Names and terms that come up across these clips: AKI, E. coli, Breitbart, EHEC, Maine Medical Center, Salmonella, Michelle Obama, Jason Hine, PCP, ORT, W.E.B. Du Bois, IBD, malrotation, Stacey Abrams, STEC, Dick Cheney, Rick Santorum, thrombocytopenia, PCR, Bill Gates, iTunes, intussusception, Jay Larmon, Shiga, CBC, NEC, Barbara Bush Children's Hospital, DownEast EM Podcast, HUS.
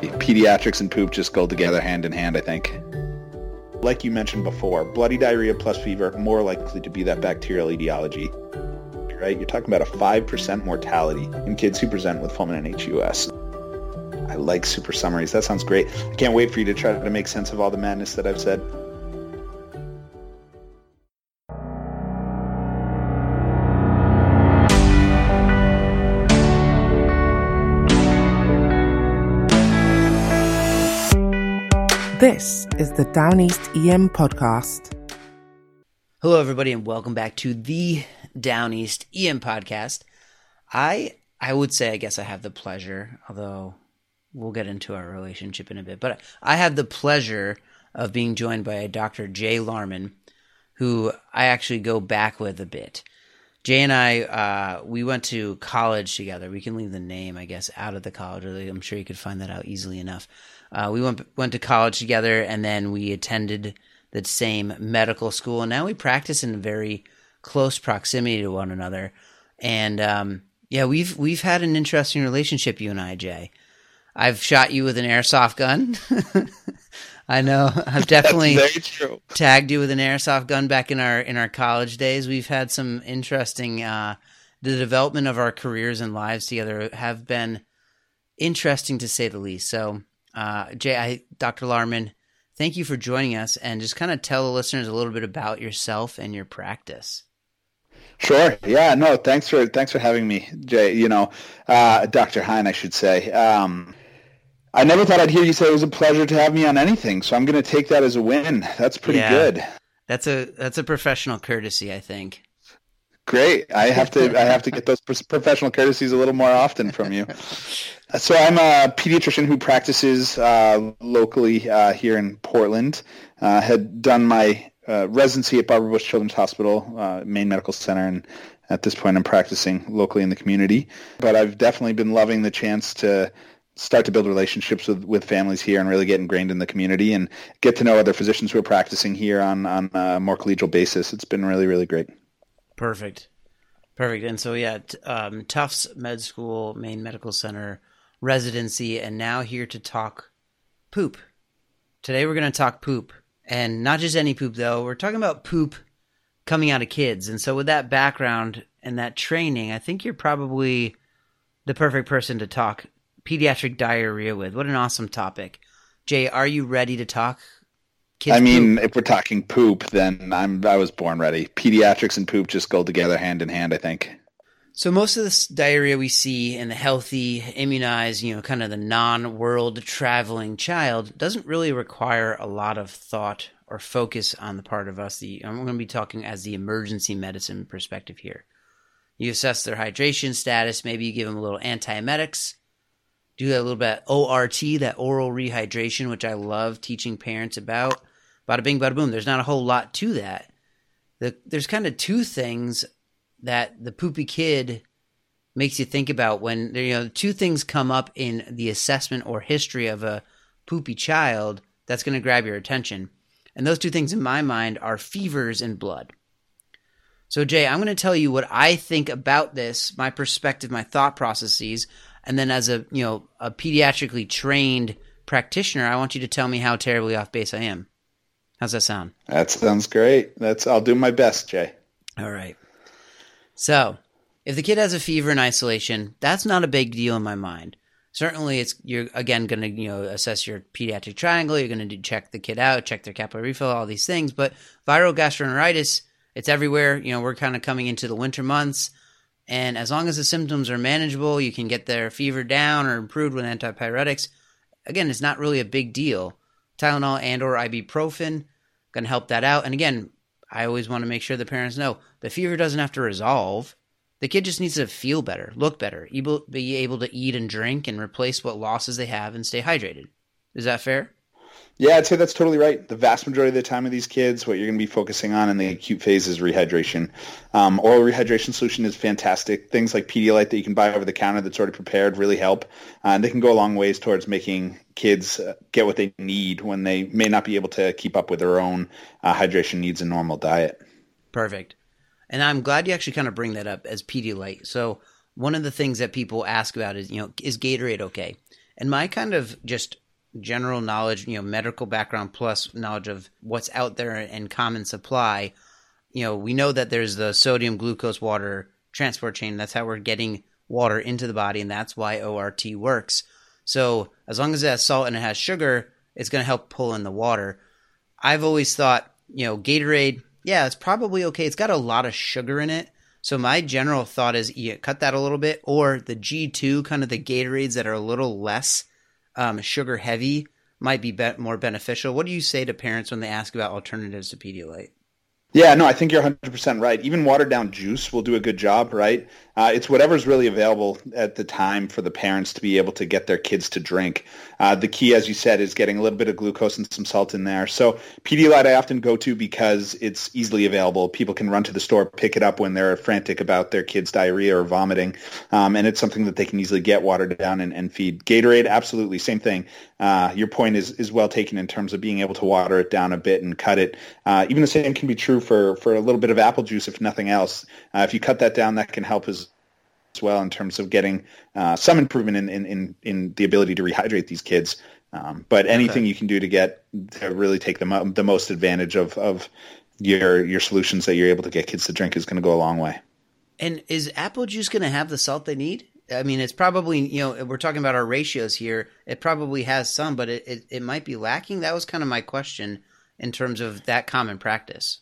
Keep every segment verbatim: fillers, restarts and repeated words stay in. pediatrics and poop just go together hand in hand, I think. Like you mentioned before, bloody diarrhea plus fever, more likely to be that bacterial etiology, right? You're talking about a five percent mortality in kids who present with fulminant H U S. I like super summaries. That sounds great. I can't wait for you to try to make sense of all the madness that I've said. This is the DownEast E M Podcast. Hello, everybody, and welcome back to the DownEast E M Podcast. I I would say I guess I have the pleasure, although we'll get into our relationship in a bit, but I have the pleasure of being joined by Doctor Jay Larmon, who I actually go back with a bit. Jay and I, uh, we went to college together. We can leave the name, I guess, out of the college. I'm sure you could find that out easily enough. Uh, we went went to college together, and then we attended the same medical school, and now we practice in very close proximity to one another. And um, yeah, we've we've had an interesting relationship, you and I, Jay. I've shot you with an airsoft gun. I know. I've definitely tagged you with an airsoft gun back in our in our college days. We've had some interesting uh, the development of our careers and lives together have been interesting to say the least. So. Uh, Jay, I, Doctor Larmon, thank you for joining us, and just kind of tell the listeners a little bit about yourself and your practice. Sure. Yeah. No. Thanks for thanks for having me, Jay. You know, uh, Doctor Hine, I should say. Um, I never thought I'd hear you say it was a pleasure to have me on anything, so I'm going to take that as a win. That's pretty yeah, good. That's a that's a professional courtesy, I think. Great. I have to I have to get those professional courtesies a little more often from you. So I'm a pediatrician who practices uh, locally uh, here in Portland. Uh, had done my uh, residency at Barbara Bush Children's Hospital, uh, Maine Medical Center, and at this point I'm practicing locally in the community. But I've definitely been loving the chance to start to build relationships with, with families here and really get ingrained in the community and get to know other physicians who are practicing here on, on a more collegial basis. It's been really, really great. Perfect. Perfect. And so, yeah, t- um, Tufts Med School, Maine Medical Center, residency, and now here to talk poop. Today we're going to talk poop, and not just any poop, though. We're talking about poop coming out of kids. And so with that background and that training, I think you're probably the perfect person to talk pediatric diarrhea with. What an awesome topic. Jay, are you ready to talk? Kids I mean, poop. If we're talking poop, then I'm, I was born ready. Pediatrics and poop just go together hand in hand, I think. So most of this diarrhea we see in the healthy, immunized, you know, kind of the non-world traveling child doesn't really require a lot of thought or focus on the part of us. The, I'm going to be talking as the emergency medicine perspective here. You assess their hydration status. Maybe you give them a little antiemetics. Do that a little bit O R T, that oral rehydration, which I love teaching parents about. Bada bing, bada boom. There's not a whole lot to that. The, there's kind of two things that the poopy kid makes you think about when, you know, two things come up in the assessment or history of a poopy child that's going to grab your attention. And those two things in my mind are fevers and blood. So, Jay, I'm going to tell you what I think about this, my perspective, my thought processes. And then as a, you know, a pediatrically trained practitioner, I want you to tell me how terribly off base I am. How's that sound? That sounds great. That's I'll do my best, Jay. All right. So if the kid has a fever in isolation, that's not a big deal in my mind. Certainly it's you're again going to, you know, assess your pediatric triangle, you're going to check the kid out, check their capillary refill, all these things, but viral gastroenteritis, it's everywhere. You know, we're kind of coming into the winter months. And as long as the symptoms are manageable, you can get their fever down or improved with antipyretics. Again, it's not really a big deal. Tylenol and or ibuprofen can help that out. And again, I always want to make sure the parents know the fever doesn't have to resolve. The kid just needs to feel better, look better, able, be able to eat and drink and replace what losses they have and stay hydrated. Is that fair? Yeah, I'd say that's totally right. The vast majority of the time of these kids, what you're going to be focusing on in the acute phase is rehydration. Um, oral rehydration solution is fantastic. Things like Pedialyte that you can buy over the counter that's already prepared really help. Uh, and they can go a long ways towards making kids uh, get what they need when they may not be able to keep up with their own uh, hydration needs and normal diet. Perfect. And I'm glad you actually kind of bring that up as Pedialyte. So one of the things that people ask about is, you know, is Gatorade okay? And my kind of just general knowledge, you know, medical background plus knowledge of what's out there and common supply, you know, we know that there's the sodium glucose water transport chain. That's how we're getting water into the body, and that's why O R T works. So as long as it has salt and it has sugar, it's going to help pull in the water. I've always thought, you know, Gatorade, yeah, it's probably okay. It's got a lot of sugar in it. So my general thought is yeah, cut that a little bit, or the G two, kind of the Gatorades that are a little less um, sugar heavy might be, be more beneficial. What do you say to parents when they ask about alternatives to Pedialyte? Yeah, no, I think you're one hundred percent right. Even watered down juice will do a good job, right? Uh, it's whatever's really available at the time for the parents to be able to get their kids to drink. Uh, the key, as you said, is getting a little bit of glucose and some salt in there. So Pedialyte I often go to because it's easily available. People can run to the store, pick it up when they're frantic about their kids' diarrhea or vomiting. Um, and it's something that they can easily get watered down and, and feed. Gatorade, absolutely, same thing. Uh, your point is, is well taken in terms of being able to water it down a bit and cut it. Uh, even the same can be true for for a little bit of apple juice, if nothing else. Uh, if you cut that down, that can help as well in terms of getting uh, some improvement in, in, in, in the ability to rehydrate these kids. Um, but anything okay. you can do to get to really take the, the most advantage of, of your your solutions that you're able to get kids to drink is going to go a long way. And is apple juice going to have the salt they need? I mean, it's probably, you know, we're talking about our ratios here. It probably has some, but it, it, it might be lacking. That was kind of my question in terms of that common practice.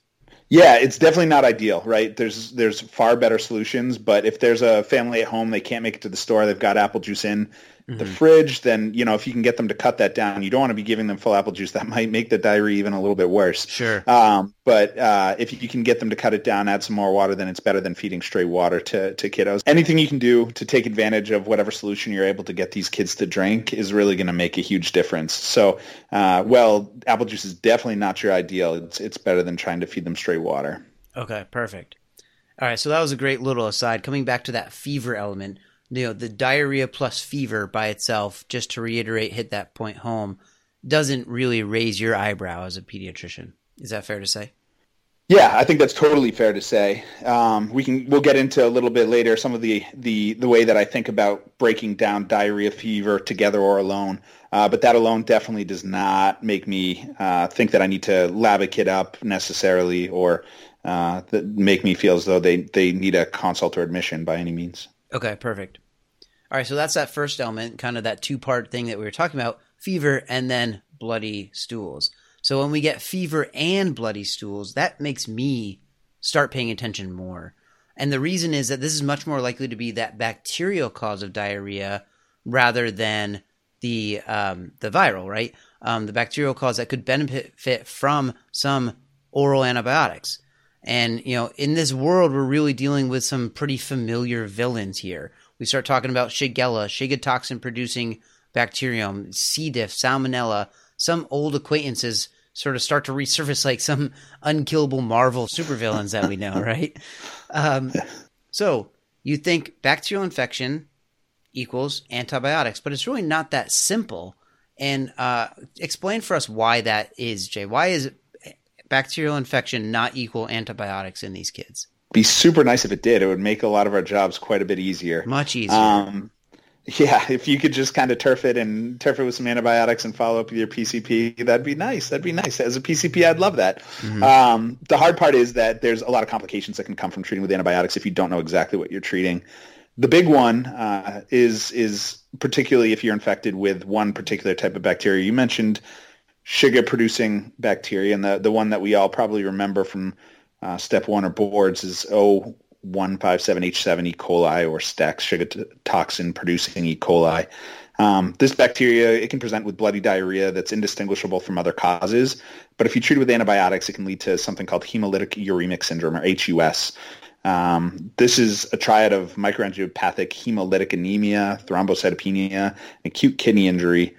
Yeah, it's definitely not ideal, right? There's there's far better solutions, but if there's a family at home, they can't make it to the store, they've got apple juice in mm-hmm. the fridge, then, you know, if you can get them to cut that down, you don't want to be giving them full apple juice. That might make the diarrhea even a little bit worse. Sure. Um, but uh, if you can get them to cut it down, add some more water, then it's better than feeding straight water to, to kiddos. Anything you can do to take advantage of whatever solution you're able to get these kids to drink is really going to make a huge difference. So, uh, well, apple juice is definitely not your ideal. It's, it's better than trying to feed them straight water. Okay, perfect. All right, so that was a great little aside. Coming back to that fever element, you know, the diarrhea plus fever by itself, just to reiterate, hit that point home, doesn't really raise your eyebrow as a pediatrician. Is that fair to say? Yeah, I think that's totally fair to say. Um, we can we'll get into a little bit later some of the the the way that I think about breaking down diarrhea, fever together or alone. Uh, but that alone definitely does not make me uh, think that I need to lab a kid up necessarily, or uh, that make me feel as though they they need a consult or admission by any means. Okay, perfect. All right, so that's that first element, kind of that two part thing that we were talking about: fever and then bloody stools. So when we get fever and bloody stools, that makes me start paying attention more. And the reason is that this is much more likely to be that bacterial cause of diarrhea rather than the um, the viral, right? Um, the bacterial cause that could benefit from some oral antibiotics. And, you know, in this world, we're really dealing with some pretty familiar villains here. We start talking about Shigella, Shiga toxin-producing bacterium, C. diff, Salmonella, some old acquaintances sort of start to resurface like some unkillable Marvel supervillains that we know, right? Um, so you think bacterial infection equals antibiotics, but it's really not that simple. And uh, explain for us why that is, Jay. Why is bacterial infection not equal antibiotics in these kids? Be super nice if it did. It would make a lot of our jobs quite a bit easier. Much easier. Um, Yeah, if you could just kind of turf it and turf it with some antibiotics and follow up with your P C P, that'd be nice. That'd be nice. As a P C P, I'd love that. Mm-hmm. Um, the hard part is that there's a lot of complications that can come from treating with antibiotics if you don't know exactly what you're treating. The big one uh, is is particularly if you're infected with one particular type of bacteria. You mentioned sugar-producing bacteria, and the, the one that we all probably remember from uh, step one or boards is O one five seven H seven E. coli, or STEC, sugar t- toxin producing E. coli. Um, this bacteria, it can present with bloody diarrhea that's indistinguishable from other causes, but if you treat it with antibiotics, it can lead to something called hemolytic uremic syndrome, or H U S. Um, this is a triad of microangiopathic hemolytic anemia, thrombocytopenia, acute kidney injury,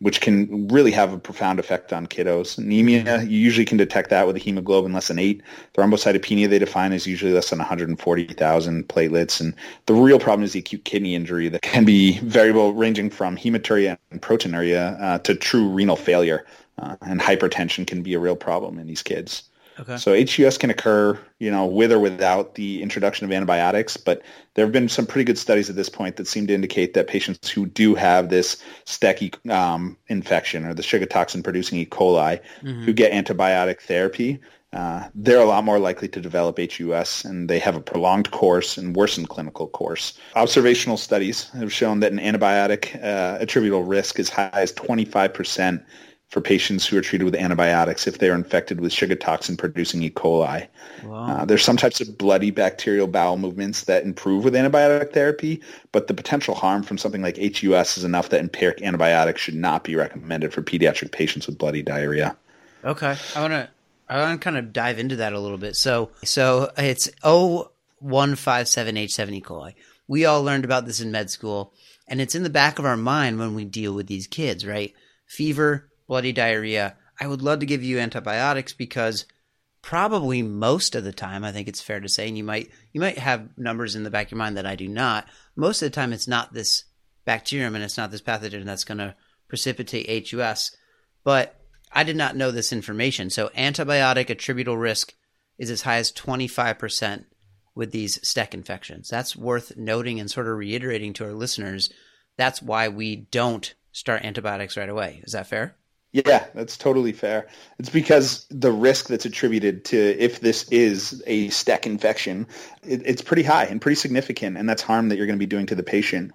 which can really have a profound effect on kiddos. Anemia, you usually can detect that with a hemoglobin less than eight. Thrombocytopenia, they define as usually less than one hundred forty thousand platelets. And the real problem is the acute kidney injury that can be variable, ranging from hematuria and proteinuria uh, to true renal failure. Uh, and hypertension can be a real problem in these kids. Okay. So H U S can occur, you know, with or without the introduction of antibiotics, but there have been some pretty good studies at this point that seem to indicate that patients who do have this S T E C um, infection or the Shiga toxin producing E. coli mm-hmm. who get antibiotic therapy, uh, they're a lot more likely to develop H U S, and they have a prolonged course and worsened clinical course. Observational studies have shown that an antibiotic uh, attributable risk is high as twenty-five percent for patients who are treated with antibiotics if they are infected with Shiga toxin producing E. coli. Wow. Uh, there's some types of bloody bacterial bowel movements that improve with antibiotic therapy, but the potential harm from something like H U S is enough that empiric antibiotics should not be recommended for pediatric patients with bloody diarrhea. Okay. I want to I want to kind of dive into that a little bit. So so it's O one five seven H seven E. coli. We all learned about this in med school, and it's in the back of our mind when we deal with these kids, right? Fever, bloody diarrhea, I would love to give you antibiotics because probably most of the time, I think it's fair to say, and you might you might have numbers in the back of your mind that I do not, most of the time it's not this bacterium and it's not this pathogen that's going to precipitate H U S. But I did not know this information. So antibiotic attributable risk is as high as twenty-five percent with these S T E C infections. That's worth noting and sort of reiterating to our listeners. That's why we don't start antibiotics right away. Is that fair? Yeah, that's totally fair. It's because the risk that's attributed to if this is a S T E C infection, it, it's pretty high and pretty significant, and that's harm that you're going to be doing to the patient.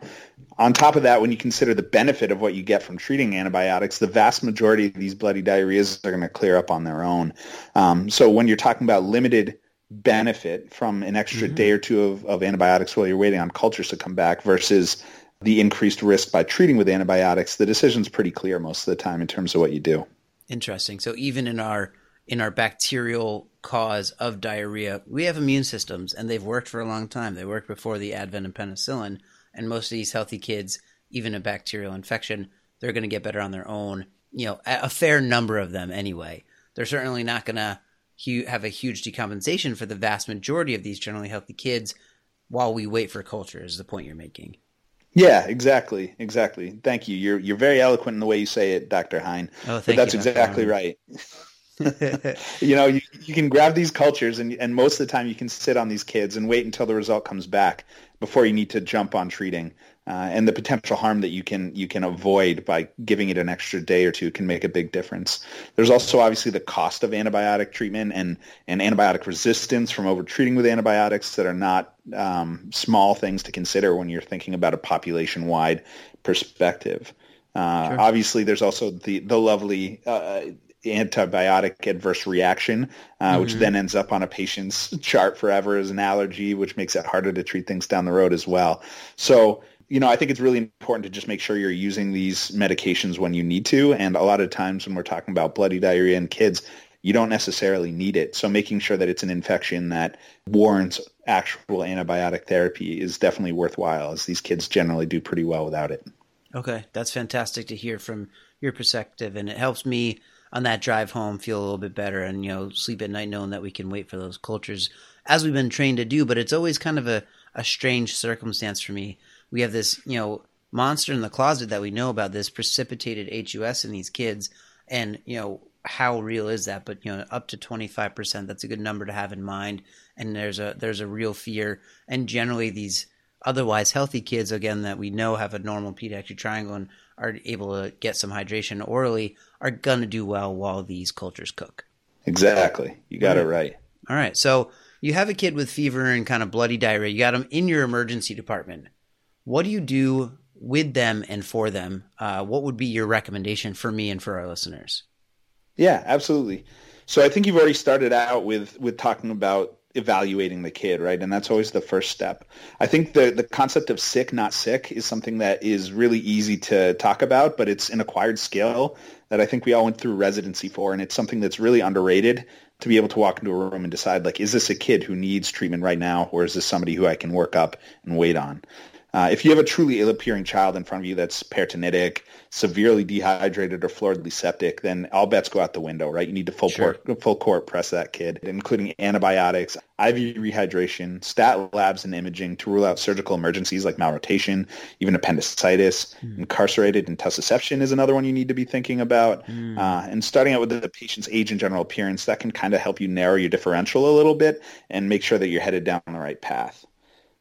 On top of that, when you consider the benefit of what you get from treating antibiotics, the vast majority of these bloody diarrheas are going to clear up on their own. Um, so when you're talking about limited benefit from an extra mm-hmm. day or two of, of antibiotics while you're waiting on cultures to come back versus the increased risk by treating with antibiotics, the decision's pretty clear most of the time in terms of what you do. Interesting. So even in our in our bacterial cause of diarrhea, we have immune systems, and they've worked for a long time. They worked before the advent of penicillin, and most of these healthy kids, even a bacterial infection, they're going to get better on their own, you know, a fair number of them anyway. They're certainly not going to hu- have a huge decompensation for the vast majority of these generally healthy kids while we wait for culture is the point you're making. Yeah, exactly, exactly. Thank you. You're you're very eloquent in the way you say it, Doctor Hine. Oh, thank you. But that's exactly right. You know, you, you can grab these cultures, and and most of the time you can sit on these kids and wait until the result comes back before you need to jump on treating. Uh, and the potential harm that you can you can avoid by giving it an extra day or two can make a big difference. There's also obviously the cost of antibiotic treatment and, and antibiotic resistance from overtreating with antibiotics that are not um, small things to consider when you're thinking about a population-wide perspective. Uh, sure. Obviously, there's also the, the lovely uh, antibiotic adverse reaction, uh, mm-hmm. which then ends up on a patient's chart forever as an allergy, which makes it harder to treat things down the road as well. So you know, I think it's really important to just make sure you're using these medications when you need to. And a lot of times when we're talking about bloody diarrhea in kids, you don't necessarily need it. So making sure that it's an infection that warrants actual antibiotic therapy is definitely worthwhile, as these kids generally do pretty well without it. Okay. That's fantastic to hear from your perspective. And it helps me on that drive home feel a little bit better and, you know, sleep at night knowing that we can wait for those cultures as we've been trained to do. But it's always kind of a, a strange circumstance for me. We have this, you know, monster in the closet that we know about, this precipitated H U S in these kids. And, you know, how real is that? But, you know, up to twenty-five percent, that's a good number to have in mind. And there's a there's a real fear. And generally these otherwise healthy kids, again, that we know have a normal pediatric triangle and are able to get some hydration orally are going to do well while these cultures cook. Exactly. You got it right. All right. So you have a kid with fever and kind of bloody diarrhea. You got them in your emergency department. What do you do with them and for them? Uh, what would be your recommendation for me and for our listeners? Yeah, absolutely. So I think you've already started out with, with talking about evaluating the kid, right? And that's always the first step. I think the, the concept of sick, not sick is something that is really easy to talk about, but it's an acquired skill that I think we all went through residency for. And it's something that's really underrated to be able to walk into a room and decide, like, is this a kid who needs treatment right now? Or is this somebody who I can work up and wait on? Uh, if you have a truly ill-appearing child in front of you that's peritonitic, severely dehydrated, or floridly septic, then all bets go out the window, right? You need to full, sure. port, full court press that kid, including antibiotics, I V rehydration, stat labs and imaging to rule out surgical emergencies like malrotation, even appendicitis. Mm. Incarcerated intussusception is another one you need to be thinking about. Mm. Uh, and starting out with the patient's age and general appearance, that can kind of help you narrow your differential a little bit and make sure that you're headed down the right path.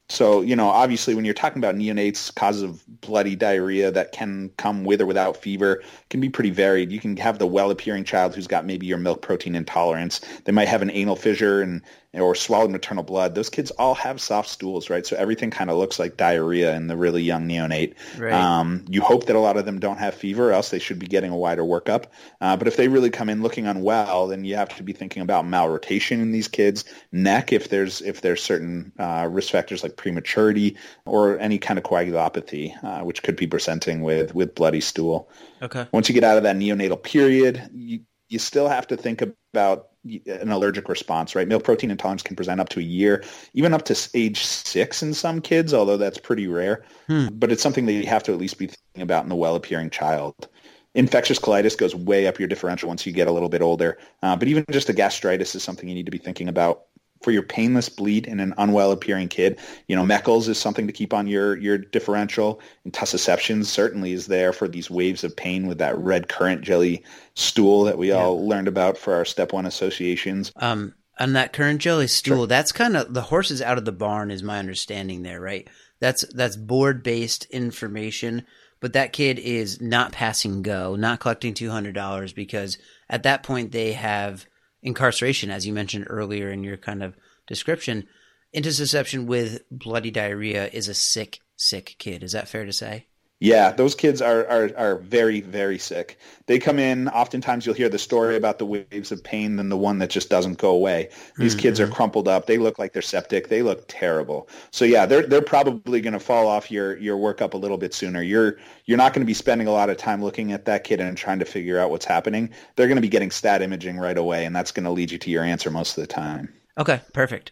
So, you know, obviously when you're talking about neonates, causes of bloody diarrhea that can come with or without fever can be pretty varied. You can have the well-appearing child who's got maybe your milk protein intolerance. They might have an anal fissure and or swallowed maternal blood. Those kids all have soft stools, right? So everything kind of looks like diarrhea in the really young neonate. Right. Um, you hope that a lot of them don't have fever, or else they should be getting a wider workup. Uh, but if they really come in looking unwell, then you have to be thinking about malrotation in these kids, N E C if there's if there's certain uh, risk factors like prematurity or any kind of coagulopathy, uh, which could be presenting with with bloody stool. Okay. Once you get out of that neonatal period, you you still have to think about an allergic response, right? Milk protein intolerance can present up to a year, even up to age six in some kids, although that's pretty rare. Hmm. But it's something that you have to at least be thinking about in the well-appearing child. Infectious colitis goes way up your differential once you get a little bit older. Uh, but even just a gastritis is something you need to be thinking about. For your painless bleed in an unwell-appearing kid, you know, Meckel's is something to keep on your your differential. Intussusception certainly is there for these waves of pain with that red currant jelly stool that we yeah. all learned about for our Step one associations. Um, and that currant jelly stool, sure. that's kind of – the horse is out of the barn is my understanding there, right? That's that's board-based information, but that kid is not passing go, not collecting two hundred dollars because at that point they have – incarceration, as you mentioned earlier in your kind of description. Intussusception with bloody diarrhea is a sick, sick kid. Is that fair to say? Yeah, those kids are, are are very, very sick. They come in, oftentimes you'll hear the story about the waves of pain than the one that just doesn't go away. These mm-hmm. kids are crumpled up. They look like they're septic. They look terrible. So yeah, they're they're probably going to fall off your, your workup a little bit sooner. You're you're not going to be spending a lot of time looking at that kid and trying to figure out what's happening. They're going to be getting stat imaging right away, and that's going to lead you to your answer most of the time. Okay, perfect.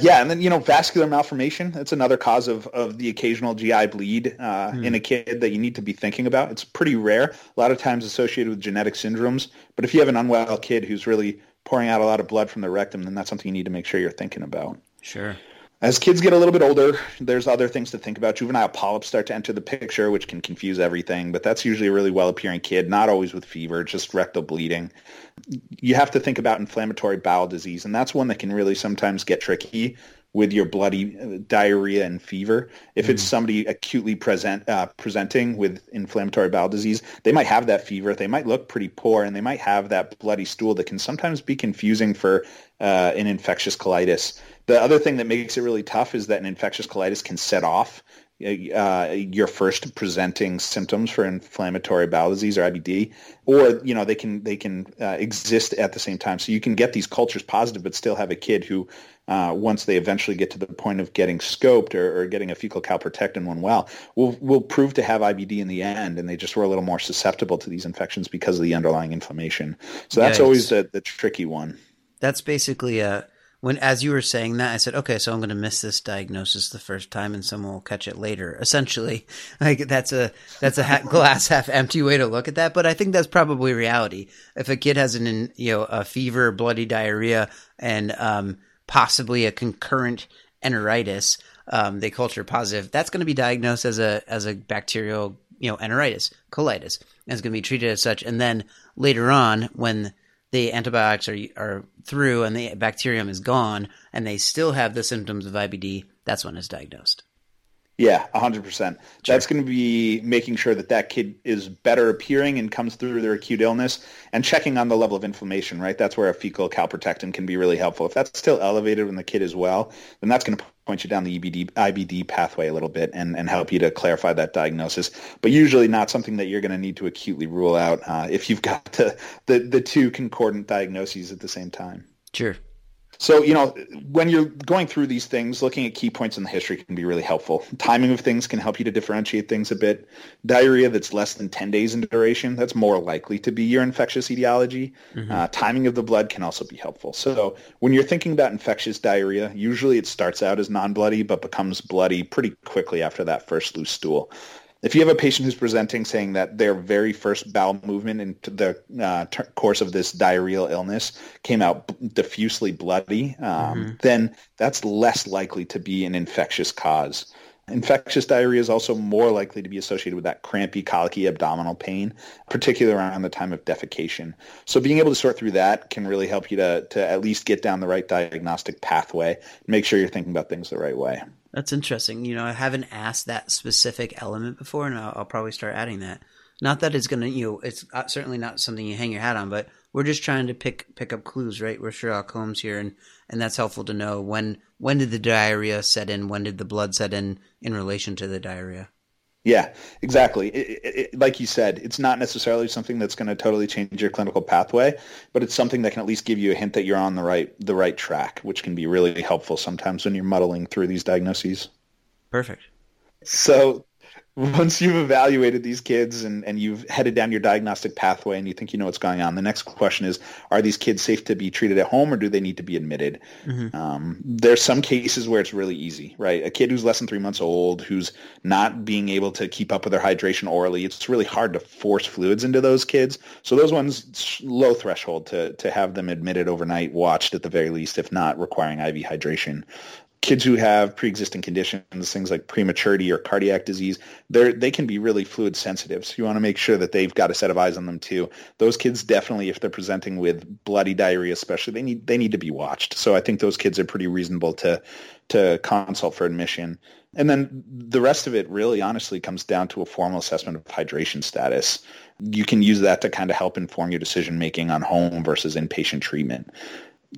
Yeah, and then, you know, vascular malformation, that's another cause of, of the occasional G I bleed uh, mm. in a kid that you need to be thinking about. It's pretty rare, a lot of times associated with genetic syndromes. But if you have an unwell kid who's really pouring out a lot of blood from the rectum, then that's something you need to make sure you're thinking about. Sure. As kids get a little bit older, there's other things to think about. Juvenile polyps start to enter the picture, which can confuse everything, but that's usually a really well-appearing kid, not always with fever, just rectal bleeding. You have to think about inflammatory bowel disease, and that's one that can really sometimes get tricky with your bloody uh, diarrhea and fever. If mm. it's somebody acutely present uh, presenting with inflammatory bowel disease, they might have that fever, they might look pretty poor, and they might have that bloody stool that can sometimes be confusing for uh, an infectious colitis. The other thing that makes it really tough is that an infectious colitis can set off uh, your first presenting symptoms for inflammatory bowel disease or I B D, or, you know, they can they can uh, exist at the same time. So you can get these cultures positive but still have a kid who, uh, once they eventually get to the point of getting scoped or, or getting a fecal calprotectin when well, will will prove to have I B D in the end, and they just were a little more susceptible to these infections because of the underlying inflammation. So that's Yikes. always the, the tricky one. That's basically a... When, as you were saying that, I said, okay, so I'm going to miss this diagnosis the first time and someone will catch it later. Essentially, like that's a, that's a ha- glass half empty way to look at that. But I think that's probably reality. If a kid has an, you know, a fever, bloody diarrhea, and, um, possibly a concurrent enteritis, um, they culture positive, that's going to be diagnosed as a, as a bacterial, you know, enteritis, colitis, and it's going to be treated as such. And then later on, when the antibiotics are are through and the bacterium is gone and they still have the symptoms of I B D, that's when it's diagnosed. Yeah, one hundred percent. Sure. That's going to be making sure that that kid is better appearing and comes through their acute illness and checking on the level of inflammation, right? That's where a fecal calprotectin can be really helpful. If that's still elevated when the kid is well, then that's going to point you down the I B D pathway a little bit and, and help you to clarify that diagnosis. But usually not something that you're going to need to acutely rule out uh, if you've got the, the, the two concordant diagnoses at the same time. Sure. So, you know, when you're going through these things, looking at key points in the history can be really helpful. Timing of things can help you to differentiate things a bit. Diarrhea that's less than ten days in duration, that's more likely to be your infectious etiology. Mm-hmm. Uh, timing of the blood can also be helpful. So when you're thinking about infectious diarrhea, usually it starts out as non-bloody but becomes bloody pretty quickly after that first loose stool. If you have a patient who's presenting saying that their very first bowel movement in the uh, t- course of this diarrheal illness came out b- diffusely bloody, um, mm-hmm. then that's less likely to be an infectious cause. Infectious diarrhea is also more likely to be associated with that crampy, colicky abdominal pain, particularly around the time of defecation. So being able to sort through that can really help you to, to at least get down the right diagnostic pathway, make sure you're thinking about things the right way. That's interesting. You know, I haven't asked that specific element before, and I'll, I'll probably start adding that. Not that it's going to, you know, it's certainly not something you hang your hat on, but we're just trying to pick pick up clues, right? We're Sherlock Holmes here, and, and that's helpful to know when when did the diarrhea set in, when did the blood set in in relation to the diarrhea. Yeah, exactly. It, it, it, like you said, it's not necessarily something that's going to totally change your clinical pathway, but it's something that can at least give you a hint that you're on the right the right track, which can be really helpful sometimes when you're muddling through these diagnoses. Perfect. So once you've evaluated these kids and, and you've headed down your diagnostic pathway and you think you know what's going on, the next question is, are these kids safe to be treated at home or do they need to be admitted? Mm-hmm. Um, there's some cases where it's really easy, right? A kid who's less than three months old, who's not being able to keep up with their hydration orally, it's really hard to force fluids into those kids. So those ones, low threshold to, to have them admitted overnight, watched at the very least, if not requiring I V hydration. Kids who have pre-existing conditions, things like prematurity or cardiac disease, they they can be really fluid sensitive. So you want to make sure that they've got a set of eyes on them too. Those kids definitely, if they're presenting with bloody diarrhea especially, they need they need to be watched. So I think those kids are pretty reasonable to to consult for admission. And then the rest of it really honestly comes down to a formal assessment of hydration status. You can use that to kind of help inform your decision making on home versus inpatient treatment.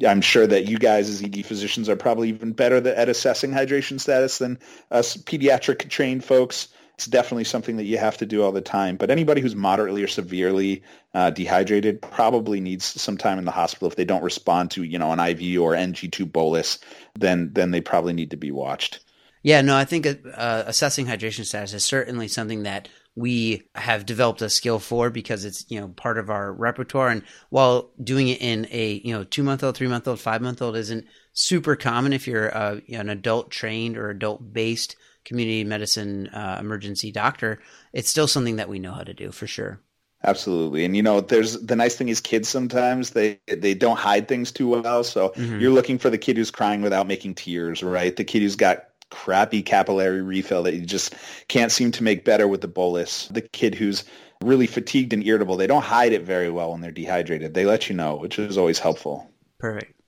I'm sure that you guys as E D physicians are probably even better at assessing hydration status than us pediatric trained folks. It's definitely something that you have to do all the time. But anybody who's moderately or severely uh, dehydrated probably needs some time in the hospital. If they don't respond to, you know, an I V or N G two bolus, then then they probably need to be watched. Yeah, no, I think uh, assessing hydration status is certainly something that we have developed a skill for because it's, you know, part of our repertoire. And while doing it in a, you know, two month old, three month old, five month old isn't super common, if you're uh, you know, an adult trained or adult based community medicine uh, emergency doctor, it's still something that we know how to do for sure. Absolutely. And, you know, there's the nice thing is kids sometimes they, they don't hide things too well. So mm-hmm. you're looking for the kid who's crying without making tears, right? The kid who's got crappy capillary refill that you just can't seem to make better with the bolus. The kid who's really fatigued and irritable, they don't hide it very well when they're dehydrated. They let you know, which is always helpful. Perfect.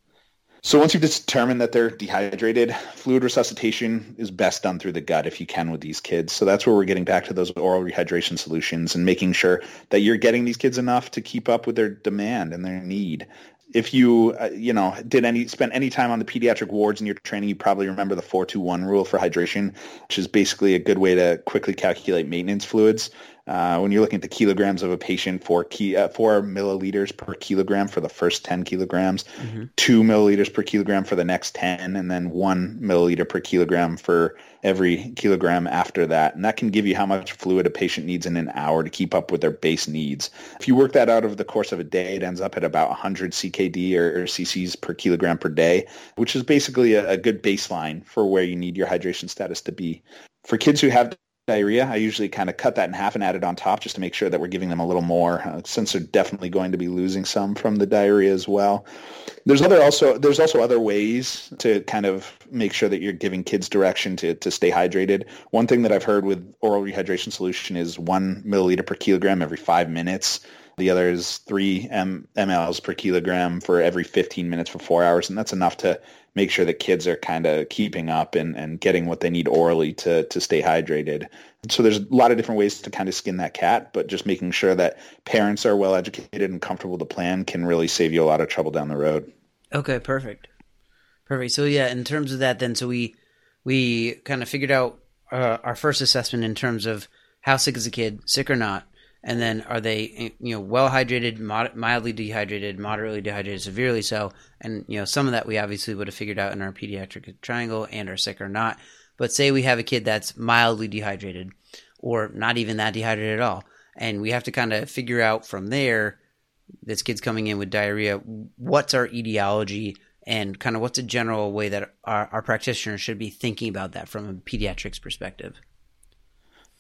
So once you've determined that they're dehydrated, fluid resuscitation is best done through the gut if you can with these kids. So that's where we're getting back to those oral rehydration solutions and making sure that you're getting these kids enough to keep up with their demand and their need. If you, uh, you know, did any spent any time on the pediatric wards in your training, you probably remember the four two one rule for hydration, which is basically a good way to quickly calculate maintenance fluids. Uh, when you're looking at the kilograms of a patient, four, key, uh, four milliliters per kilogram for the first ten kilograms, mm-hmm. two milliliters per kilogram for the next ten, and then one milliliter per kilogram for every kilogram after that. And that can give you how much fluid a patient needs in an hour to keep up with their base needs. If you work that out over the course of a day, it ends up at about one hundred C K D or, or C Cs per kilogram per day, which is basically a, a good baseline for where you need your hydration status to be. For kids who have diarrhea, I usually kind of cut that in half and add it on top just to make sure that we're giving them a little more, uh, since they're definitely going to be losing some from the diarrhea as well. There's other also there's also other ways to kind of make sure that you're giving kids direction to, to stay hydrated. One thing that I've heard with oral rehydration solution is one milliliter per kilogram every five minutes. The other is three m- mLs per kilogram for every fifteen minutes for four hours, and that's enough to make sure that kids are kind of keeping up and, and getting what they need orally to, to stay hydrated. So there's a lot of different ways to kind of skin that cat, but just making sure that parents are well-educated and comfortable to plan can really save you a lot of trouble down the road. Okay, perfect. Perfect. So yeah, in terms of that then, so we we kind of figured out uh, our first assessment in terms of how sick is the kid, sick or not. And then are they, you know, well hydrated, mod- mildly dehydrated, moderately dehydrated, severely so? And, you know, some of that we obviously would have figured out in our pediatric triangle and are sick or not. But say we have a kid that's mildly dehydrated or not even that dehydrated at all. And we have to kind of figure out from there, this kid's coming in with diarrhea, what's our etiology and kind of what's a general way that our, our practitioners should be thinking about that from a pediatrics perspective?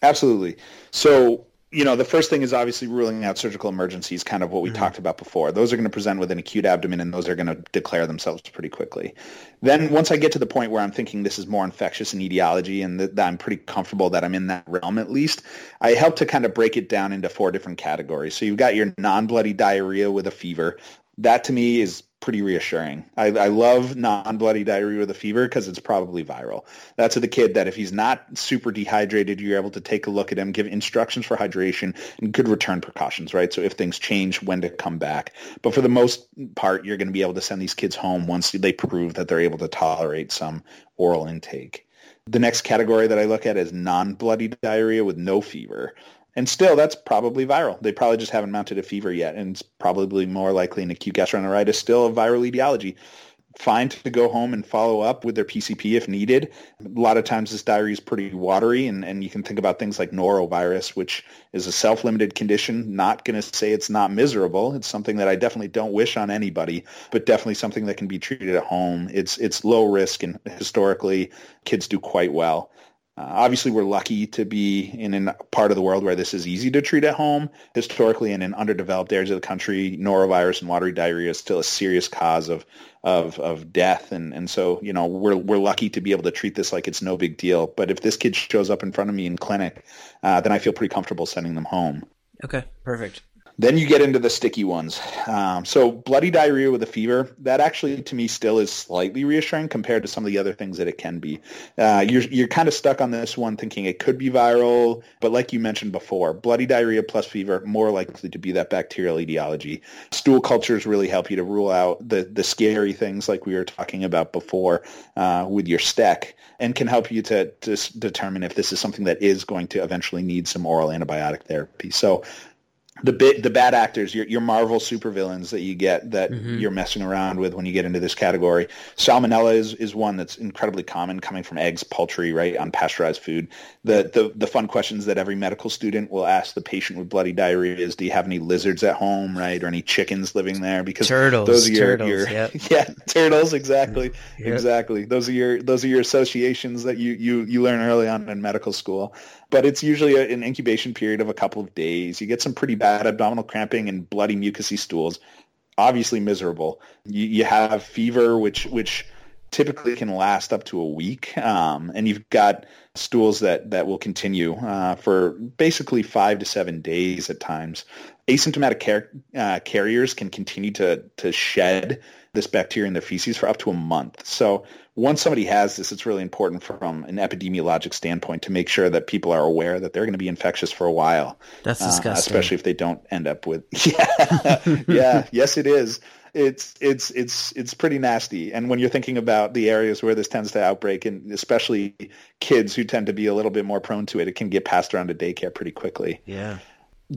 Absolutely. So, you know, the first thing is obviously ruling out surgical emergencies, kind of what we mm-hmm. talked about before. Those are going to present with an acute abdomen, and those are going to declare themselves pretty quickly. Then once I get to the point where I'm thinking this is more infectious in etiology and that I'm pretty comfortable that I'm in that realm at least, I help to kind of break it down into four different categories. So you've got your non-bloody diarrhea with a fever. That to me is pretty reassuring. I, I love non-bloody diarrhea with a fever because it's probably viral. That's the kid that if he's not super dehydrated, you're able to take a look at him, give instructions for hydration, and good return precautions, right? So if things change, when to come back. But for the most part, you're going to be able to send these kids home once they prove that they're able to tolerate some oral intake. The next category that I look at is non-bloody diarrhea with no fever. And still, that's probably viral. They probably just haven't mounted a fever yet, and it's probably more likely an acute gastroenteritis, still a viral etiology. Fine to go home and follow up with their P C P if needed. A lot of times this diarrhea is pretty watery, and, and you can think about things like norovirus, which is a self-limited condition. Not going to say it's not miserable. It's something that I definitely don't wish on anybody, but definitely something that can be treated at home. It's, it's low risk, and historically, kids do quite well. Uh, obviously, we're lucky to be in a part of the world where this is easy to treat at home. Historically, and in underdeveloped areas of the country, norovirus and watery diarrhea is still a serious cause of of, of death. And, and so, you know, we're we're lucky to be able to treat this like it's no big deal. But if this kid shows up in front of me in clinic, uh, then I feel pretty comfortable sending them home. Okay, perfect. Then you get into the sticky ones. Um, so bloody diarrhea with a fever, that actually to me still is slightly reassuring compared to some of the other things that it can be. Uh, you're you're kind of stuck on this one thinking it could be viral, but like you mentioned before, bloody diarrhea plus fever, more likely to be that bacterial etiology. Stool cultures really help you to rule out the, the scary things like we were talking about before uh, with your S T E C, and can help you to, to determine if this is something that is going to eventually need some oral antibiotic therapy. So The bit, the bad actors, your, your Marvel supervillains that you get that mm-hmm. you're messing around with when you get into this category. Salmonella is, is one that's incredibly common, coming from eggs, poultry, right, unpasteurized food. The, the the fun questions that every medical student will ask the patient with bloody diarrhea is, do you have any lizards at home, right, or any chickens living there? Because turtles, those are your, turtles, your yep. yeah, turtles, exactly, yep. exactly. Those are your those are your associations that you you you learn early on in medical school. But it's usually a, an incubation period of a couple of days. You get some pretty bad abdominal cramping and bloody mucousy stools, obviously miserable. You, you have fever, which which typically can last up to a week, um, and you've got stools that, that will continue uh, for basically five to seven days at times. Asymptomatic car- uh, carriers can continue to to shed this bacteria in their feces for up to a month. So once somebody has this, it's really important from an epidemiologic standpoint to make sure that people are aware that they're going to be infectious for a while. That's disgusting. Uh, especially if they don't end up with – yeah, yeah, yes it is. It's it's it's it's pretty nasty. And when you're thinking about the areas where this tends to outbreak, and especially kids who tend to be a little bit more prone to it, it can get passed around to daycare pretty quickly. Yeah.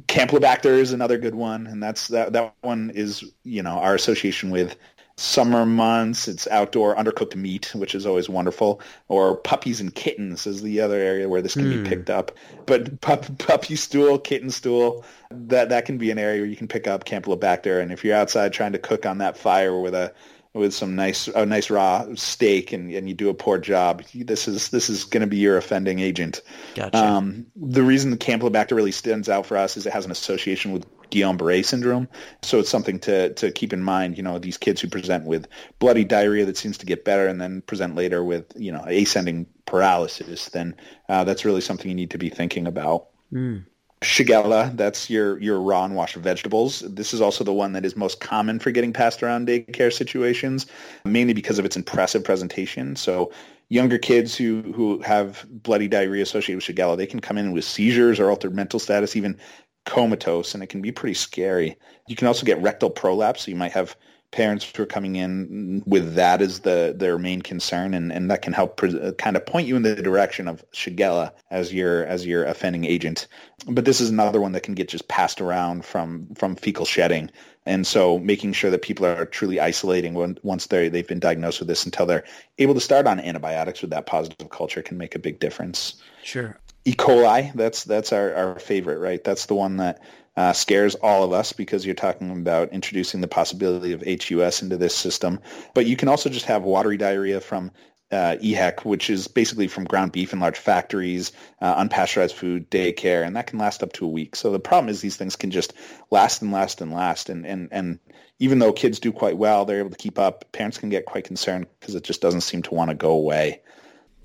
Campylobacter is another good one, and that's that, that one is, you know, our association with summer months. It's outdoor undercooked meat, which is always wonderful, or puppies and kittens is the other area where this can mm. be picked up. But pup, puppy stool, kitten stool, that that can be an area where you can pick up Campylobacter. And if you're outside trying to cook on that fire with a with some nice a nice raw steak, and, and you do a poor job, this is this is going to be your offending agent. Gotcha. Um, the reason the Campylobacter really stands out for us is it has an association with Guillain-Barré syndrome, so it's something to to keep in mind. You know, these kids who present with bloody diarrhea that seems to get better, and then present later with, you know, ascending paralysis, then uh, that's really something you need to be thinking about. Mm. Shigella, that's your, your raw and washed vegetables. This is also the one that is most common for getting passed around daycare situations, mainly because of its impressive presentation. So younger kids who, who have bloody diarrhea associated with Shigella, they can come in with seizures or altered mental status, even comatose, and it can be pretty scary. You can also get rectal prolapse, so you might have parents who are coming in with that as the their main concern, and, and that can help pre- kind of point you in the direction of Shigella as your as your offending agent. But this is another one that can get just passed around from, from fecal shedding. And so making sure that people are truly isolating when, once they they've been diagnosed with this until they're able to start on antibiotics with that positive culture can make a big difference. Sure. E. coli, that's that's our, our favorite, right? That's the one that Uh, scares all of us because you're talking about introducing the possibility of H U S into this system. But you can also just have watery diarrhea from uh, E H E C, which is basically from ground beef in large factories, uh, unpasteurized food, daycare, and that can last up to a week. So the problem is these things can just last and last and last. And, and, and even though kids do quite well, they're able to keep up, parents can get quite concerned because it just doesn't seem to want to go away.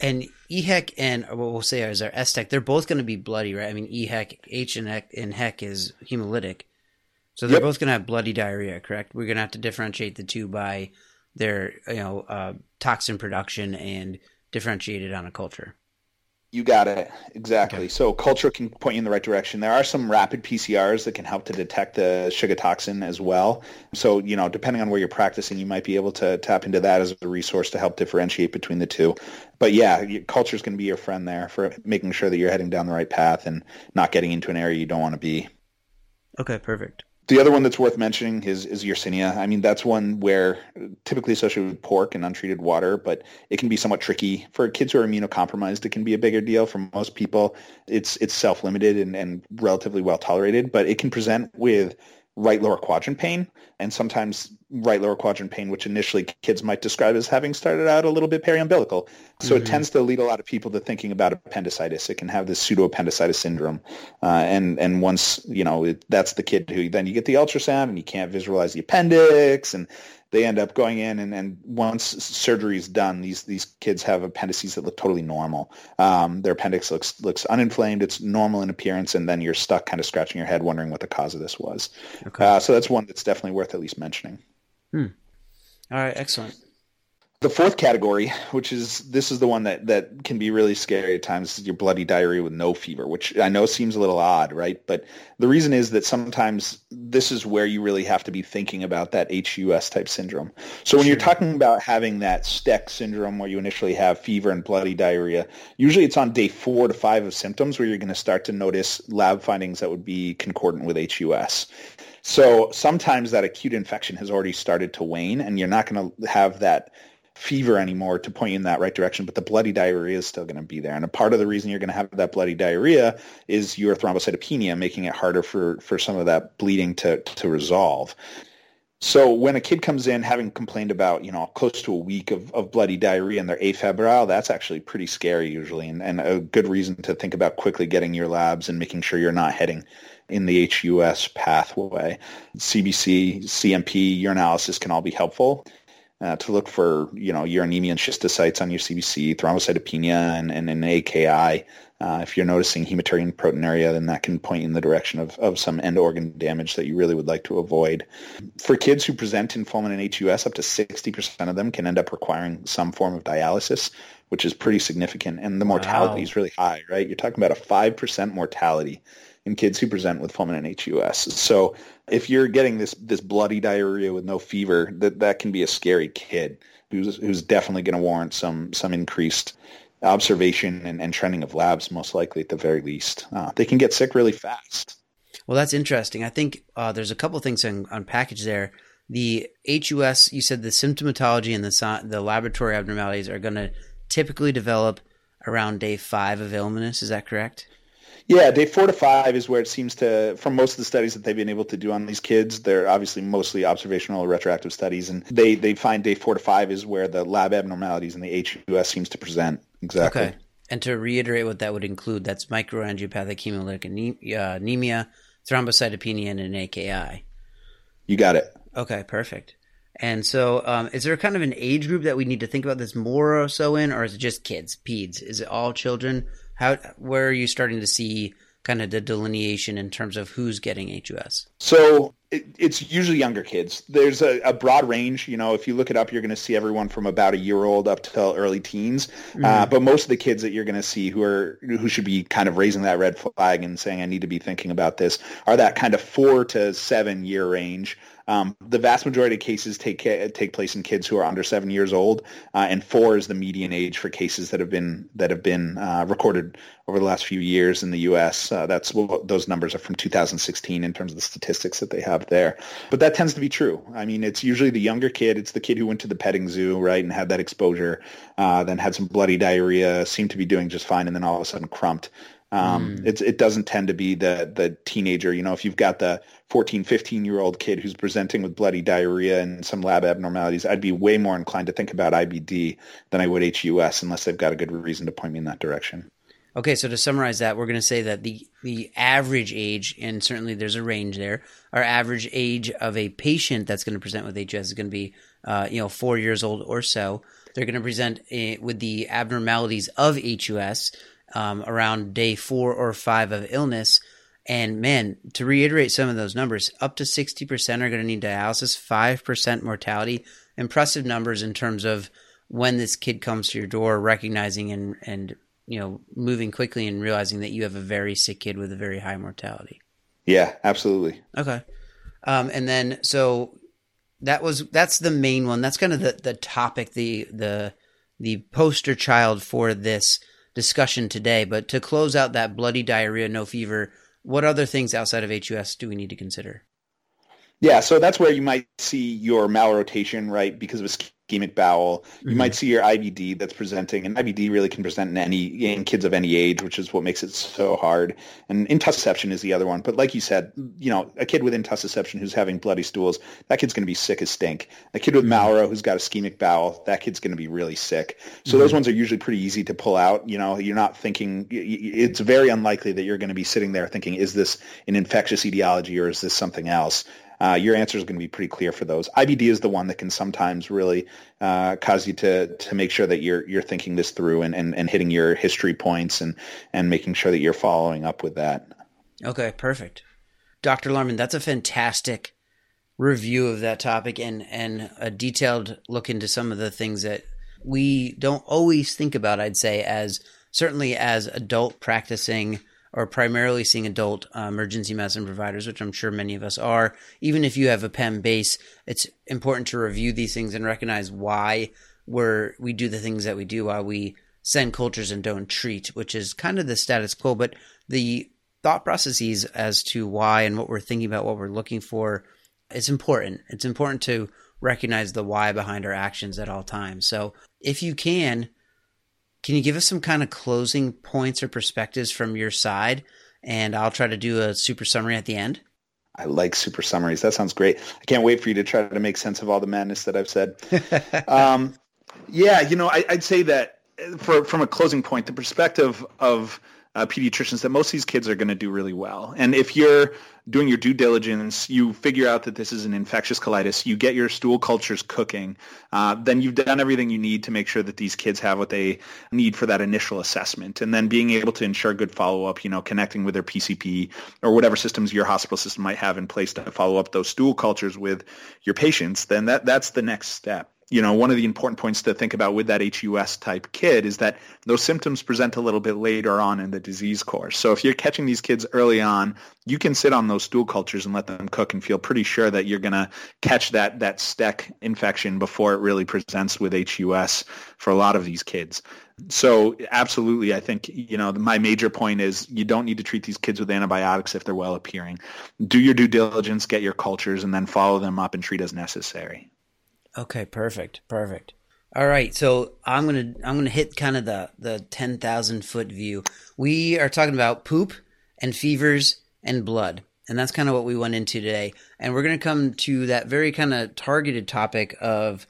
And E H E C and what we'll say is our S T E C, they're both going to be bloody, right? I mean, E H E C, H and H E C is hemolytic. So they're yep. both going to have bloody diarrhea, correct? We're going to have to differentiate the two by their, you know, uh, toxin production and differentiate it on a culture. You got it. Exactly. Okay. So culture can point you in the right direction. There are some rapid P C Rs that can help to detect the Shiga toxin as well. So, you know, depending on where you're practicing, you might be able to tap into that as a resource to help differentiate between the two. But yeah, culture is going to be your friend there for making sure that you're heading down the right path and not getting into an area you don't want to be. Okay, perfect. The other one that's worth mentioning is, is Yersinia. I mean, that's one where typically associated with pork and untreated water, but it can be somewhat tricky. For kids who are immunocompromised, it can be a bigger deal. For most people, it's it's self-limited and, and relatively well-tolerated, but it can present with right lower quadrant pain, and sometimes right lower quadrant pain, which initially kids might describe as having started out a little bit periumbilical. So mm-hmm. it tends to lead a lot of people to thinking about appendicitis. It can have this pseudo-appendicitis syndrome. Uh, and, and once, you know, it, that's the kid who then you get the ultrasound and you can't visualize the appendix, and they end up going in, and, and once surgery is done, these these kids have appendices that look totally normal. Um, their appendix looks looks uninflamed. It's normal in appearance, and then you're stuck kind of scratching your head wondering what the cause of this was. Okay. Uh, so that's one that's definitely worth at least mentioning. Hmm. All right, excellent. The fourth category, which is this is the one that, that can be really scary at times, is your bloody diarrhea with no fever, which I know seems a little odd, right? But the reason is that sometimes this is where you really have to be thinking about that H U S type syndrome. So when you're talking about having that S T E C syndrome where you initially have fever and bloody diarrhea, usually it's on day four to five of symptoms where you're going to start to notice lab findings that would be concordant with H U S. So sometimes that acute infection has already started to wane, and you're not going to have that fever anymore to point you in that right direction, but the bloody diarrhea is still going to be there. And a part of the reason you're going to have that bloody diarrhea is your thrombocytopenia, making it harder for, for some of that bleeding to, to resolve. So when a kid comes in having complained about, you know, close to a week of, of bloody diarrhea and they're afebrile, that's actually pretty scary usually, and, and a good reason to think about quickly getting your labs and making sure you're not heading in the H U S pathway. C B C, C M P, urinalysis can all be helpful. Uh, to look for, you know, urinemia and schistocytes on your C B C, thrombocytopenia, and, and an A K I. Uh, if you're noticing hematuria and proteinuria, then that can point you in the direction of, of some end organ damage that you really would like to avoid. For kids who present in fulminant H U S, up to sixty percent of them can end up requiring some form of dialysis, which is pretty significant. And the mortality wow. is really high, right? You're talking about a five percent mortality in kids who present with fulminant H U S. So if you're getting this this bloody diarrhea with no fever, that, that can be a scary kid who's who's definitely going to warrant some some increased observation and, and trending of labs, most likely at the very least. Uh, they can get sick really fast. Well, that's interesting. I think uh, there's a couple of things on, on package there. The H U S, you said the symptomatology and the the laboratory abnormalities are going to typically develop around day five of illness. Is that correct? Yeah, day four to five is where it seems to, from most of the studies that they've been able to do on these kids, they're obviously mostly observational or retroactive studies, and they, they find day four to five is where the lab abnormalities in the H U S seems to present. Exactly. Okay. And to reiterate what that would include, that's microangiopathic hemolytic anemia, thrombocytopenia, and an A K I. You got it. Okay, perfect. And so um, is there kind of an age group that we need to think about this more or so in, or is it just kids, peds? Is it all children? How, where are you starting to see kind of the delineation in terms of who's getting H U S? So it, it's usually younger kids. There's a, a broad range. You know, if you look it up, you're going to see everyone from about a year old up till early teens. Mm-hmm. Uh, but most of the kids that you're going to see who are who should be kind of raising that red flag and saying, I need to be thinking about this, are that kind of four to seven year range. Um, the vast majority of cases take take place in kids who are under seven years old, uh, and four is the median age for cases that have been that have been uh, recorded over the last few years in the U S. Uh, that's what those numbers are from two thousand sixteen in terms of the statistics that they have there. But that tends to be true. I mean, it's usually the younger kid. It's the kid who went to the petting zoo, right, and had that exposure, uh, then had some bloody diarrhea, seemed to be doing just fine, and then all of a sudden crumped. Um, mm. it's, it doesn't tend to be the, the teenager, you know, if you've got the fourteen, fifteen year old kid who's presenting with bloody diarrhea and some lab abnormalities, I'd be way more inclined to think about I B D than I would H U S unless they've got a good reason to point me in that direction. Okay. So to summarize that, we're going to say that the, the average age, and certainly there's a range there, our average age of a patient that's going to present with H U S is going to be, uh, you know, four years old or so. They're going to present a, with the abnormalities of H U S, Um, around day four or five of illness. And man, to reiterate some of those numbers, up to sixty percent are going to need dialysis, five percent mortality. Impressive numbers in terms of when this kid comes to your door, recognizing and, and you know, moving quickly and realizing that you have a very sick kid with a very high mortality. Yeah, absolutely. Okay. Um, and then, so that was, that's the main one. That's kind of the, the topic, the, the, the poster child for this discussion today. But to close out that bloody diarrhea, no fever, what other things outside of H U S do we need to consider? Yeah, so that's where you might see your malrotation, right, because of ischemic bowel. You mm-hmm. might see your I B D that's presenting, and I B D really can present in any in kids of any age, which is what makes it so hard. And intussusception is the other one. But like you said, you know, a kid with intussusception who's having bloody stools, that kid's going to be sick as stink. A kid with malro who's got ischemic bowel, that kid's going to be really sick. So mm-hmm. those ones are usually pretty easy to pull out. You know, you're not thinking – it's very unlikely that you're going to be sitting there thinking, is this an infectious etiology or is this something else? Uh, your answer is going to be pretty clear for those. I B D is the one that can sometimes really uh, cause you to to make sure that you're you're thinking this through and, and, and hitting your history points and, and making sure that you're following up with that. Okay, perfect. Doctor Larmon, that's a fantastic review of that topic and, and a detailed look into some of the things that we don't always think about, I'd say, as certainly as adult practicing or primarily seeing adult uh, emergency medicine providers, which I'm sure many of us are. Even if you have a P E M base, it's important to review these things and recognize why we're, we do the things that we do, why we send cultures and don't treat, which is kind of the status quo. But the thought processes as to why and what we're thinking about, what we're looking for, it's important. It's important to recognize the why behind our actions at all times. So if you can, can you give us some kind of closing points or perspectives from your side? And I'll try to do a super summary at the end. I like super summaries. That sounds great. I can't wait for you to try to make sense of all the madness that I've said. um, yeah, you know, I, I'd say that for, from a closing point, the perspective of uh, pediatricians, that most of these kids are going to do really well. And if you're doing your due diligence, you figure out that this is an infectious colitis, you get your stool cultures cooking, uh, then you've done everything you need to make sure that these kids have what they need for that initial assessment. And then being able to ensure good follow-up, you know, connecting with their P C P or whatever systems your hospital system might have in place to follow up those stool cultures with your patients, then that that's the next step. You know, one of the important points to think about with that H U S type kid is that those symptoms present a little bit later on in the disease course. So if you're catching these kids early on, you can sit on those stool cultures and let them cook and feel pretty sure that you're going to catch that that S T E C infection before it really presents with H U S for a lot of these kids. So absolutely, I think, you know, my major point is you don't need to treat these kids with antibiotics if they're well appearing. Do your due diligence, get your cultures, and then follow them up and treat as necessary. Okay, perfect, perfect. All right, so I'm gonna I'm gonna hit kind of the the ten thousand foot view. We are talking about poop and fevers and blood, and that's kind of what we went into today. And we're gonna come to that very kind of targeted topic of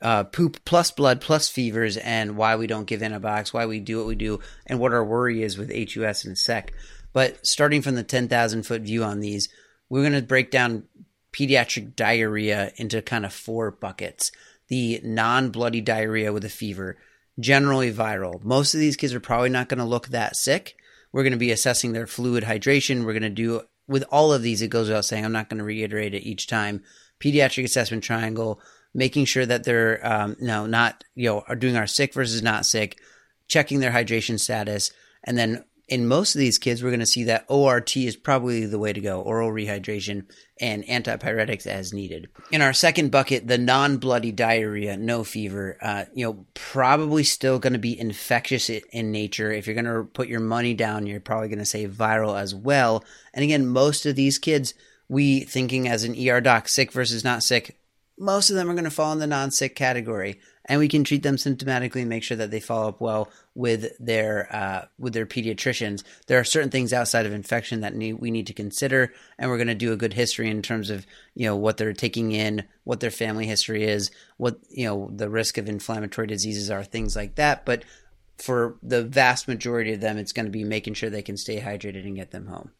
uh, poop plus blood plus fevers and why we don't give antibiotics, why we do what we do, and what our worry is with H U S and S E C. But starting from the ten thousand foot view on these, we're gonna break down pediatric diarrhea into kind of four buckets. The non-bloody diarrhea with a fever, generally viral. Most of these kids are probably not going to look that sick. We're going to be assessing their fluid hydration. We're going to do with all of these, it goes without saying, I'm not going to reiterate it each time, pediatric assessment triangle, making sure that they're um, no, not, you know, are doing our sick versus not sick, checking their hydration status. And then in most of these kids, we're going to see that O R T is probably the way to go, oral rehydration and antipyretics as needed. In our second bucket, the non-bloody diarrhea, no fever, uh, you know, probably still going to be infectious in nature. If you're going to put your money down, you're probably going to say viral as well. And again, most of these kids, we thinking as an E R doc, sick versus not sick, most of them are going to fall in the non-sick category. And we can treat them symptomatically and make sure that they follow up well with their uh, with their pediatricians. There are certain things outside of infection that need, we need to consider, and we're going to do a good history in terms of, you know, what they're taking in, what their family history is, what, you know, the risk of inflammatory diseases are, things like that. But for the vast majority of them, it's going to be making sure they can stay hydrated and get them home.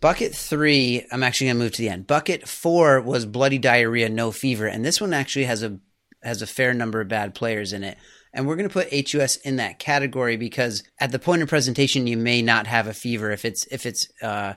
Bucket three, I'm actually going to move to the end. Bucket four was bloody diarrhea, no fever, and this one actually has a has a fair number of bad players in it. And we're going to put H U S in that category because at the point of presentation, you may not have a fever if it's if it's uh,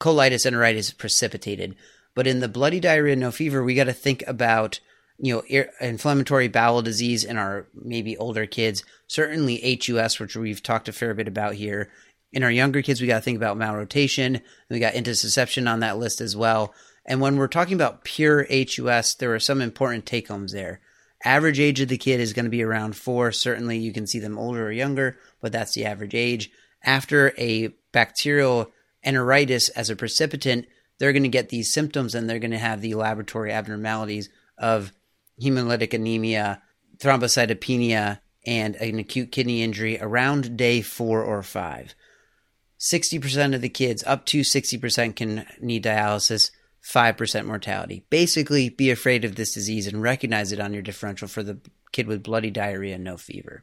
colitis, enteritis precipitated. But in the bloody diarrhea, no fever, we got to think about, you know, ir- inflammatory bowel disease in our maybe older kids, certainly H U S, which we've talked a fair bit about here. In our younger kids, we got to think about malrotation, and we got intussusception on that list as well. And when we're talking about pure H U S, there are some important take-homes there. Average age of the kid is going to be around four. Certainly you can see them older or younger, but that's the average age. After a bacterial enteritis as a precipitant, they're going to get these symptoms and they're going to have the laboratory abnormalities of hemolytic anemia, thrombocytopenia, and an acute kidney injury around day four or five. sixty percent of the kids, up to sixty percent, can need dialysis. five percent mortality. Basically, be afraid of this disease and recognize it on your differential for the kid with bloody diarrhea and no fever.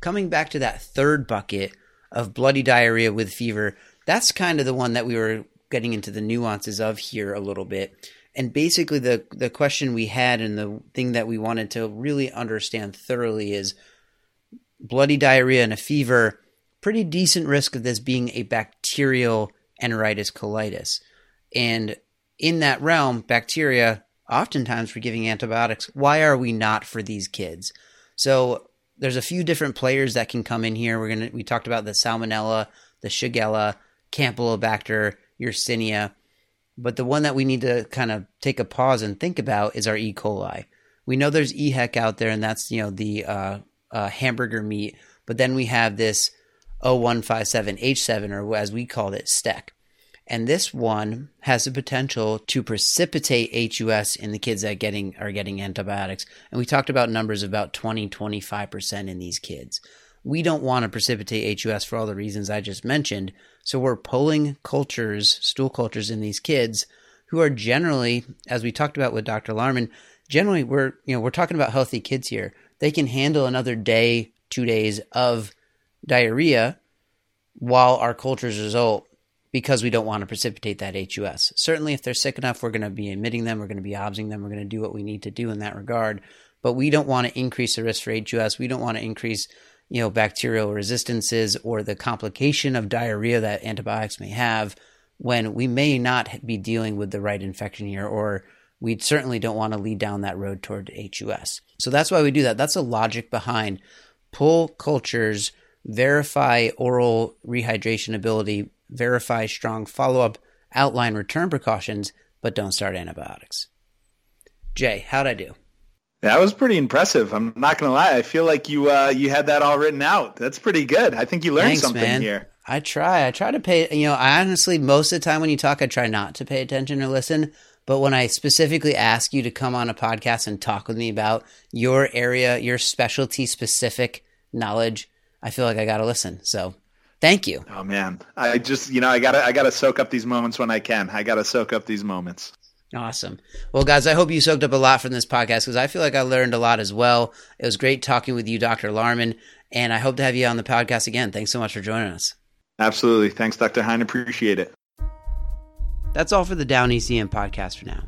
Coming back to that third bucket of bloody diarrhea with fever, that's kind of the one that we were getting into the nuances of here a little bit. And basically, the, the question we had and the thing that we wanted to really understand thoroughly is bloody diarrhea and a fever, pretty decent risk of this being a bacterial enteritis colitis. And in that realm, bacteria, oftentimes we're giving antibiotics. Why are we not for these kids? So there's a few different players that can come in here. We're gonna we talked about the Salmonella, the Shigella, Campylobacter, Yersinia. But the one that we need to kind of take a pause and think about is our E. coli. We know there's E H E C out there, and that's, you know, the uh, uh, hamburger meat. But then we have this O one five seven H seven, or as we called it, STEC. And this one has the potential to precipitate H U S in the kids that getting are getting antibiotics. And we talked about numbers about twenty, twenty-five percent in these kids. We don't want to precipitate H U S for all the reasons I just mentioned. So we're pulling cultures, stool cultures in these kids who are generally, as we talked about with Doctor Larmon, generally we're, you know, we're talking about healthy kids here. They can handle another day, two days of diarrhea while our cultures result, because we don't want to precipitate that H U S. Certainly, if they're sick enough, we're going to be admitting them, we're going to be obsing them, we're going to do what we need to do in that regard. But we don't want to increase the risk for H U S. We don't want to increase, you know, bacterial resistances or the complication of diarrhea that antibiotics may have when we may not be dealing with the right infection here, or we certainly don't want to lead down that road toward H U S. So that's why we do that. That's the logic behind pull cultures, verify oral rehydration ability, verify strong follow-up, outline return precautions, but don't start antibiotics. Jay, how'd I do? That was pretty impressive. I'm not going to lie. I feel like you uh, you had that all written out. That's pretty good. I think you learned Thanks, something man. here. I try. I try to pay, you know, I honestly, most of the time when you talk, I try not to pay attention or listen. But when I specifically ask you to come on a podcast and talk with me about your area, your specialty specific knowledge, I feel like I got to listen. So thank you. Oh man, I just, you know, I gotta, I gotta soak up these moments when I can. I gotta soak up these moments. Awesome. Well, guys, I hope you soaked up a lot from this podcast because I feel like I learned a lot as well. It was great talking with you, Doctor Larmon, and I hope to have you on the podcast again. Thanks so much for joining us. Absolutely. Thanks, Doctor Hine. Appreciate it. That's all for the DownEast E M podcast for now.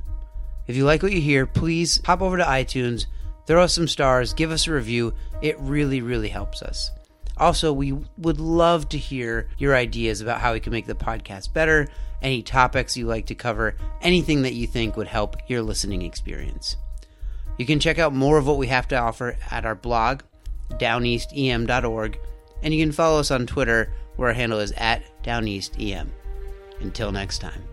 If you like what you hear, please hop over to iTunes, throw us some stars, give us a review. It really, really helps us. Also, we would love to hear your ideas about how we can make the podcast better, any topics you like to cover, anything that you think would help your listening experience. You can check out more of what we have to offer at our blog, down east e m dot org, and you can follow us on Twitter, where our handle is at down east e m. Until next time.